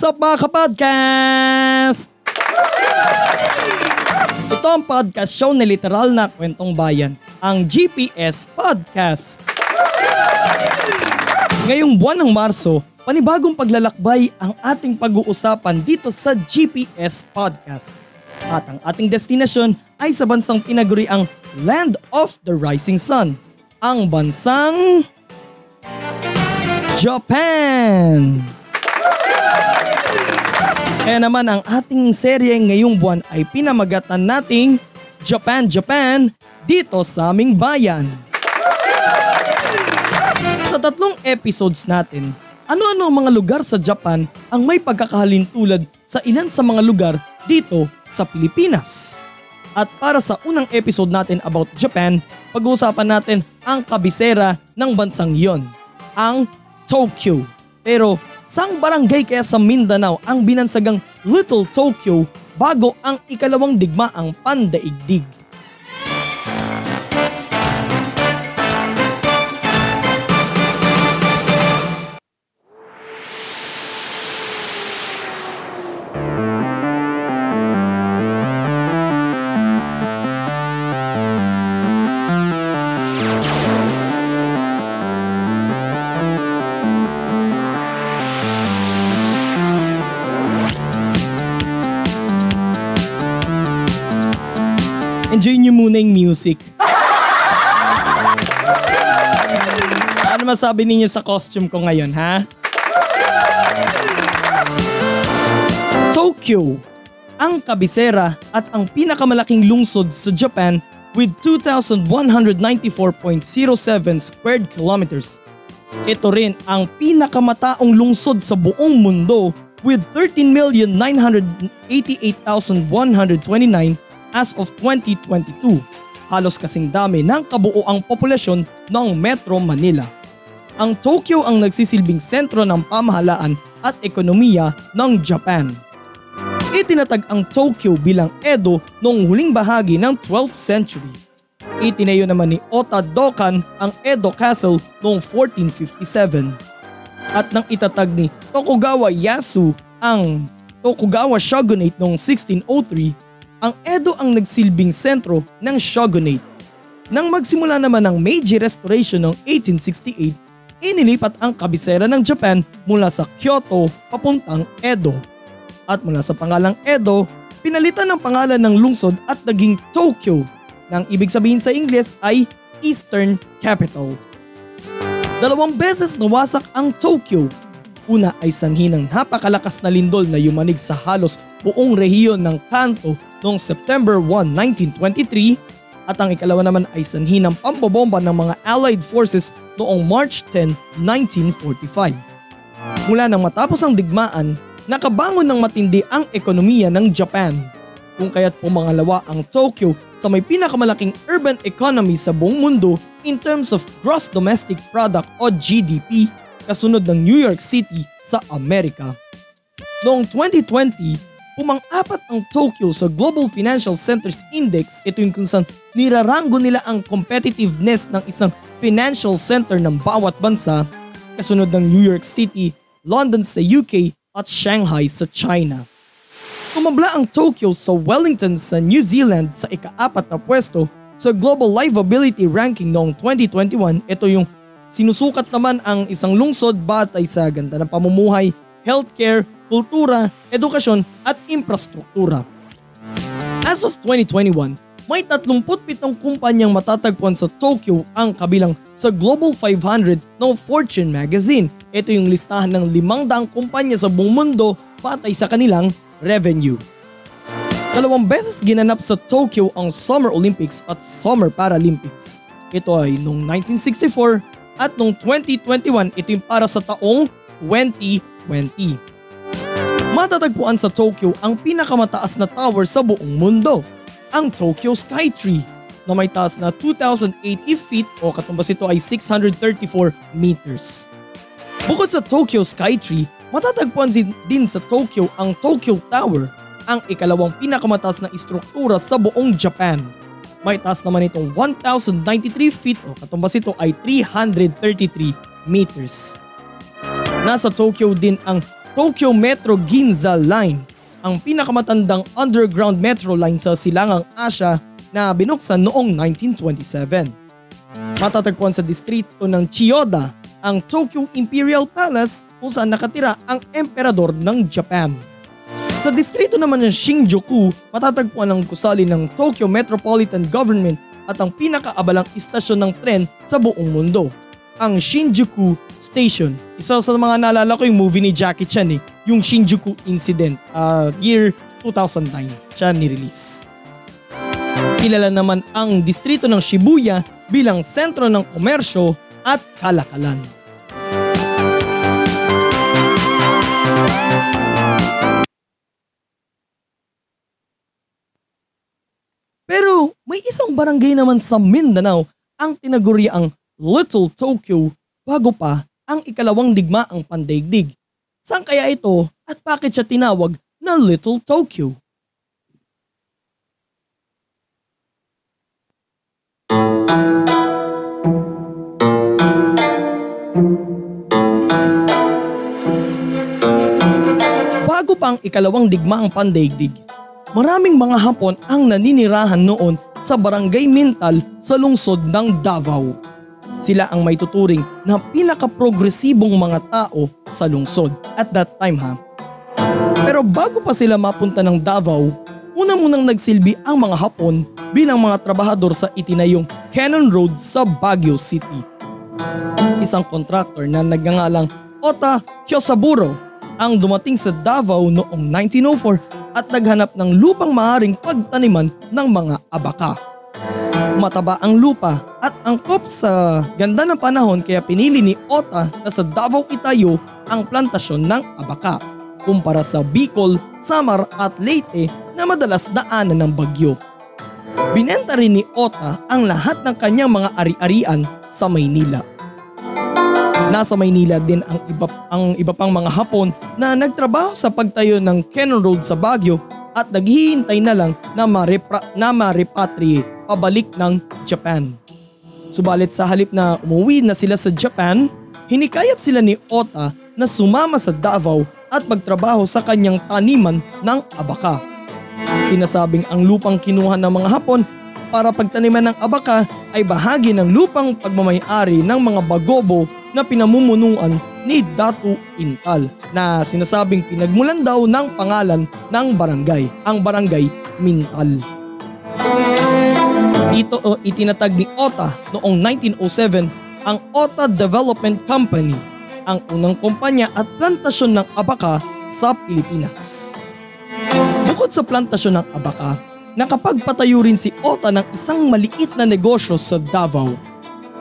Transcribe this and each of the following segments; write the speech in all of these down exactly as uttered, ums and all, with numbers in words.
What's up mga kapodcast? Ito ang podcast show na literal na kwentong bayan, ang G P S Podcast. Ngayong buwan ng Marso, panibagong paglalakbay ang ating pag-uusapan dito sa G P S Podcast. At ang ating destinasyon ay sa bansang tinaguriang Land of the Rising Sun, ang bansang Japan. Kaya naman ang ating serye ngayong buwan ay pinamagatan nating Japan, Japan dito sa aming bayan. Sa tatlong episodes natin, ano-ano ang mga lugar sa Japan ang may pagkakahalintulad sa ilan sa mga lugar dito sa Pilipinas. At para sa unang episode natin about Japan, pag-uusapan natin ang kabisera ng bansang yon, ang Tokyo. Pero sang barangay kaya sa Mindanao ang binansagang Little Tokyo bago ang ikalawang digmaang pandaigdig? Enjoy nyo muna yung music. Ano masabi ninyo sa costume ko ngayon, ha? Tokyo, ang kabisera at ang pinakamalaking lungsod sa Japan with two thousand one hundred ninety-four point zero seven square kilometers. Ito rin ang pinakamataong lungsod sa buong mundo with thirteen million nine hundred eighty-eight thousand one hundred twenty-nine as of twenty twenty-two, halos kasing dami ng kabuoang populasyon ng Metro Manila. Ang Tokyo ang nagsisilbing sentro ng pamahalaan at ekonomiya ng Japan. Itinatag ang Tokyo bilang Edo noong huling bahagi ng twelfth century. Itinayo naman ni Oda Dokan ang Edo Castle noong fourteen fifty-seven. At nang itatag ni Tokugawa Yasu ang Tokugawa Shogunate noong sixteen oh three, ang Edo ang nagsilbing sentro ng shogunate. Nang magsimula naman ang Meiji Restoration noong eighteen sixty-eight, inilipat ang kabisera ng Japan mula sa Kyoto papuntang Edo. At mula sa pangalang Edo, pinalitan ang pangalan ng lungsod at naging Tokyo, na ang ibig sabihin sa Ingles ay Eastern Capital. Dalawang beses nawasak ang Tokyo. Una ay sanhi ng napakalakas na lindol na yumanig sa halos buong rehiyon ng Kanto noong September first, nineteen twenty-three, at ang ikalawa naman ay sanhi ng pambobomba ng mga Allied Forces noong March tenth, nineteen forty-five. Mula nang matapos ang digmaan, nakabangon ng matindi ang ekonomiya ng Japan, kung kaya't pumangalawa ang Tokyo sa may pinakamalaking urban economy sa buong mundo in terms of Gross Domestic Product o G D P, kasunod ng New York City sa Amerika. Noong twenty twenty, umang-apat ang Tokyo sa Global Financial Centers Index, ito yung kung saan niraranggo nila ang competitiveness ng isang financial center ng bawat bansa, kasunod ng New York City, London sa U K at Shanghai sa China. Tumambla ang Tokyo sa Wellington sa New Zealand sa ikaapat na pwesto sa Global Livability Ranking noong twenty twenty-one, ito yung sinusukat naman ang isang lungsod batay sa ganda ng pamumuhay, healthcare, kultura, edukasyon at infrastruktura. As of twenty twenty-one, may thirty-seven kumpanyang matatagpuan sa Tokyo ang kabilang sa Global five hundred ng Fortune Magazine. Ito yung listahan ng limang daang kumpanya sa buong mundo batay sa kanilang revenue. Dalawang beses ginanap sa Tokyo ang Summer Olympics at Summer Paralympics. Ito ay noong nineteen sixty-four at noong twenty twenty-one, ito yung para sa taong twenty twenty. Matatagpuan sa Tokyo ang pinakamataas na tower sa buong mundo, ang Tokyo Skytree, na may taas na two thousand eighty feet o katumbas ito ay six hundred thirty-four meters. Bukod sa Tokyo Skytree, matatagpuan din sa Tokyo ang Tokyo Tower, ang ikalawang pinakamataas na istruktura sa buong Japan. May taas naman itong one thousand ninety-three feet o katumbas ito ay three hundred thirty-three meters. Nasa Tokyo din ang Tokyo Metro Ginza Line, ang pinakamatandang underground metro line sa Silangang Asya na binuksan noong nineteen twenty-seven. Matatagpuan sa distrito ng Chiyoda ang Tokyo Imperial Palace kung saan nakatira ang emperador ng Japan. Sa distrito naman ng Shinjuku, matatagpuan ang gusali ng Tokyo Metropolitan Government at ang pinakaabalang istasyon ng tren sa buong mundo, ang Shinjuku Station. Isa sa mga naalala ko yung movie ni Jackie Chan eh, yung Shinjuku Incident, uh, year two thousand nine siya nirelease. Kilala naman ang distrito ng Shibuya bilang sentro ng komersyo at kalakalan. Pero may isang barangay naman sa Mindanao ang tinaguriang Little Tokyo bago pa ang ikalawang digmaang pandaigdig. Saan kaya ito at bakit siya tinawag na Little Tokyo? Bago pa ang ikalawang digmaang pandaigdig, maraming mga Hapon ang naninirahan noon sa barangay Mintal sa lungsod ng Davao. Sila ang may tuturing na pinaka-progresibong mga tao sa lungsod at that time ha. Pero bago pa sila mapunta ng Davao, una munang nagsilbi ang mga Hapon bilang mga trabahador sa itinayong Cannon Road sa Baguio City. Isang contractor na nagngangalang Ota Kiyosaburo ang dumating sa Davao noong nineteen oh four at naghanap ng lupang maaring pagtaniman ng mga abaka. Mataba ang lupa at angkop sa ganda ng panahon kaya pinili ni Ota na sa Davao itayo ang plantasyon ng abaka kumpara sa Bicol, Samar at Leyte na madalas daanan ng bagyo. Binenta rin ni Ota ang lahat ng kanyang mga ari-arian sa Maynila. Nasa Maynila din ang iba, ang iba pang mga Hapon na nagtrabaho sa pagtayo ng Cannon Road sa Baguio at naghihintay na lang na, marepra- na marepatriate pabalik ng Japan. Subalit sa halip na umuwi na sila sa Japan, hinikayat sila ni Ota na sumama sa Davao at magtrabaho sa kanyang taniman ng abaka. Sinasabing ang lupang kinuha ng mga Hapon para pagtaniman ng abaka ay bahagi ng lupang pagmamayari ng mga bagobo na pinamumunuan ni Datu Intal na sinasabing pinagmulan daw ng pangalan ng barangay, ang barangay Mintal. Dito uh, itinatag ni Ota noong nineteen oh seven ang O T A Development Company, ang unang kumpanya at plantasyon ng abaka sa Pilipinas. Bukod sa plantasyon ng abaka, nakapagpatayo rin si Ota ng isang maliit na negosyo sa Davao.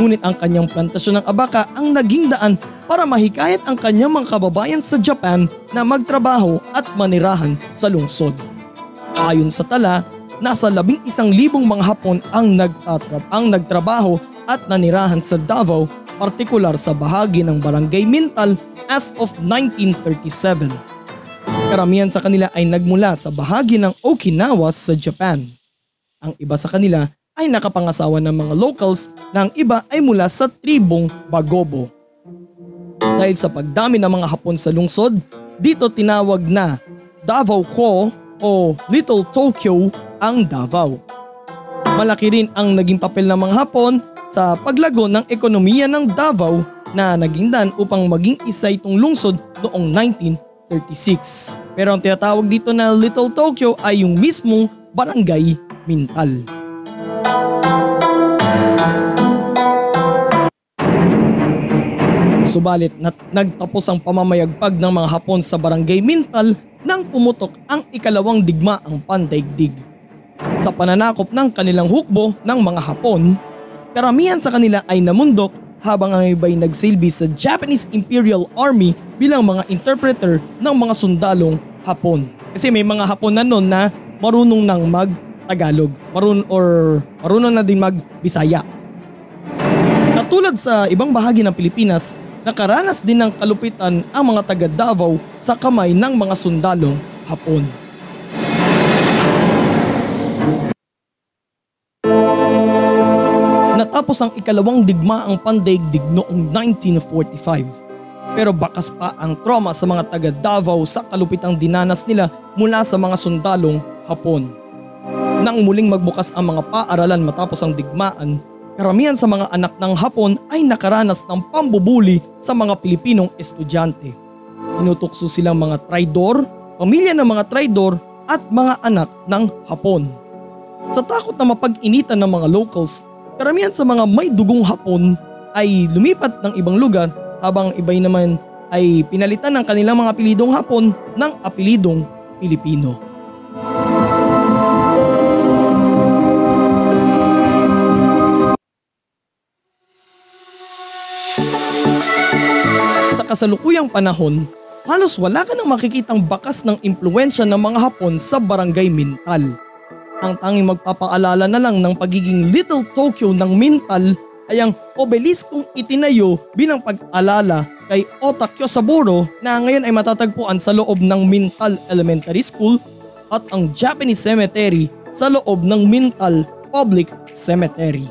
Ngunit ang kanyang plantasyon ng abaka ang naging daan para mahikayat ang kanyang mga kababayan sa Japan na magtrabaho at manirahan sa lungsod. Ayon sa tala, nasa labing isang libong mga Hapon ang, nagtatrab- ang nagtrabaho at nanirahan sa Davao, partikular sa bahagi ng barangay Mintal as of nineteen thirty-seven. Karamihan sa kanila ay nagmula sa bahagi ng Okinawa sa Japan. Ang iba sa kanila ay nakapangasawa ng mga locals na ang iba ay mula sa tribong Bagobo. Dahil sa pagdami ng mga Hapon sa lungsod, dito tinawag na Davao Ko o Little Tokyo ang Davao. Malaki rin ang naging papel ng mga Hapon sa paglago ng ekonomiya ng Davao na naging daan upang maging isa itong lungsod noong nineteen thirty-six. Pero ang tinatawag dito na Little Tokyo ay yung mismong barangay Mintal. Subalit nat- nagtapos ang pamamayagpag ng mga Hapon sa barangay Mintal nang pumutok ang ikalawang digma ang pandaigdig. Sa pananakop ng kanilang hukbo ng mga Hapon, karamihan sa kanila ay namundok habang ang iba'y nagsilbi sa Japanese Imperial Army bilang mga interpreter ng mga sundalong Hapon. Kasi may mga Hapon na nun na marunong ng mag-Tagalog, marun or marunong na din mag-Bisaya. Katulad sa ibang bahagi ng Pilipinas, nakaranas din ng kalupitan ang mga taga Davao sa kamay ng mga sundalong Hapon. Natapos ang ikalawang digmaang pandaigdig noong nineteen forty-five. Pero bakas pa ang trauma sa mga taga Davao sa kalupitang dinanas nila mula sa mga sundalong Hapon. Nang muling magbukas ang mga paaralan matapos ang digmaan, karamihan sa mga anak ng Hapon ay nakaranas ng pambubuli sa mga Pilipinong estudyante. Inutukso silang mga traidor, pamilya ng mga traidor at mga anak ng Hapon. Sa takot na mapag-initan ng mga locals, karamihan sa mga may dugong Hapon ay lumipat ng ibang lugar habang iba'y naman ay pinalitan ng kanilang mga apelidong Hapon ng apelidong Pilipino. Sa kasalukuyang panahon, halos wala ka nang makikitang bakas ng impluwensya ng mga Hapon sa barangay Mintal. Ang tanging magpapaalala na lang ng pagiging Little Tokyo ng Mintal ay ang obeliskong itinayo bilang pag-alala kay Ota Kiyosaburo na ngayon ay matatagpuan sa loob ng Mintal Elementary School at ang Japanese Cemetery sa loob ng Mintal Public Cemetery.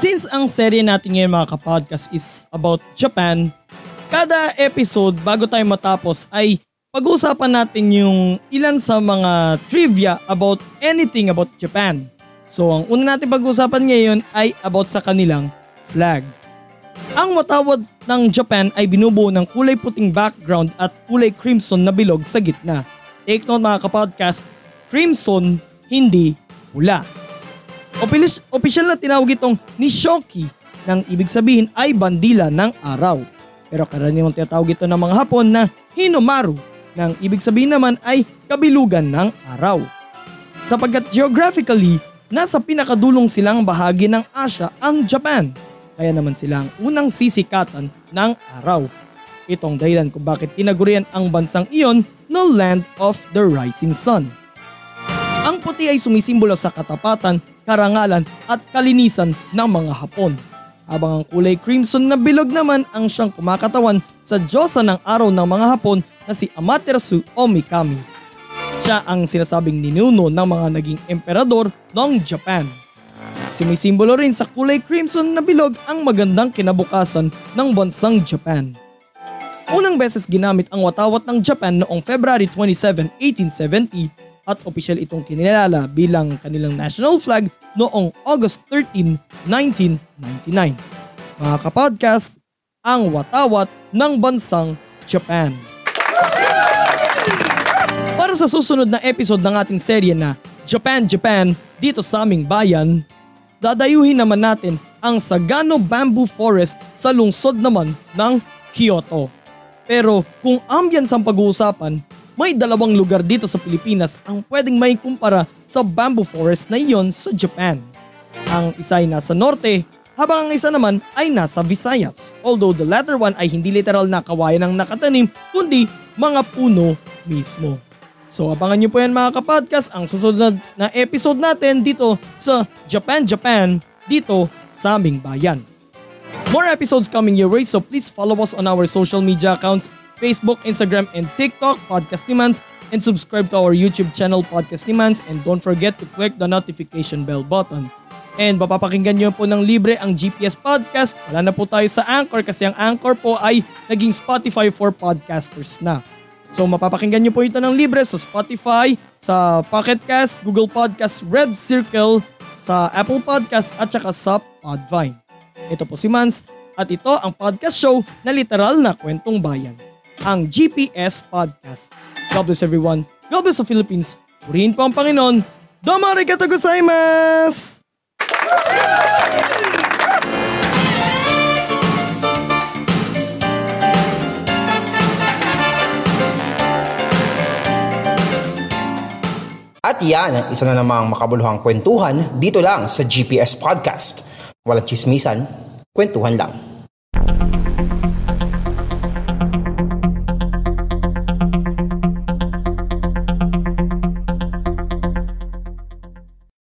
Since ang serye natin ngayon mga kapodcast is about Japan, kada episode bago tayo matapos ay pag-uusapan natin yung ilan sa mga trivia about anything about Japan. So ang una natin pag-uusapan ngayon ay about sa kanilang flag. Ang watawad ng Japan ay binubuo ng kulay puting background at kulay crimson na bilog sa gitna. Take note mga kapodcast, crimson, hindi pula. Opisyal na tinawag itong Nishoki nang ibig sabihin ay bandila ng araw. Pero karaniwang tinatawag ito ng mga Hapon na Hinomaru nang ibig sabihin naman ay kabilugan ng araw. Sapagkat geographically, nasa pinakadulong silang bahagi ng Asya ang Japan. Kaya naman sila ang unang sisikatan ng araw. Itong dahilan kung bakit tinagurian ang bansang iyon na Land of the Rising Sun. Ang puti ay sumisimbolo sa katapatan, karangalan at kalinisan ng mga Hapon. Habang ang kulay crimson na bilog naman ang siyang kumakatawan sa diyosa ng araw ng mga Hapon na si Amaterasu Omikami. Siya ang sinasabing ninuno ng mga naging emperador ng Japan. Sumisimbolo rin sa kulay crimson na bilog ang magandang kinabukasan ng bansang Japan. Unang beses ginamit ang watawat ng Japan noong February twenty-seventh, eighteen seventy at opisyal itong kinilala bilang kanilang national flag noong August thirteenth, nineteen ninety-nine. Mga kapodcast, ang watawat ng bansang Japan. Para sa susunod na episode ng ating serye na Japan Japan dito sa aming bayan, dadayuhin naman natin ang Sagano Bamboo Forest sa lungsod naman ng Kyoto. Pero kung ambience ang pag-uusapan, may dalawang lugar dito sa Pilipinas ang pwedeng may kumpara sa bamboo forest na iyon sa Japan. Ang isa ay nasa norte, habang ang isa naman ay nasa Visayas. Although the latter one ay hindi literal na kawayan ang nakatanim, kundi mga puno mismo. So abangan nyo po yan mga kapodcast ang susunod na episode natin dito sa Japan Japan dito sa aming bayan. More episodes coming your way, so please follow us on our social media accounts, Facebook, Instagram, and TikTok, Podcast Demands, and subscribe to our YouTube channel, Podcast Demands, and don't forget to click the notification bell button. And mapapakinggan nyo po ng libre ang G P S Podcast. Wala na po tayo sa Anchor kasi ang Anchor po ay naging Spotify for podcasters na. So mapapakinggan nyo po ito ng libre sa Spotify, sa Pocket Cast, Google Podcast, Red Circle, sa Apple Podcast, at saka sa Podvine. Ito po si Mans, at ito ang podcast show na literal na kwentong bayan, ang G P S Podcast. God bless everyone. God bless the Philippines. Purihin po ang Panginoon. Domo arigatou gozaimasu! At yan ang isa na namang makabuluhang kwentuhan dito lang sa G P S Podcast. Walang chismisan, kwentuhan lang.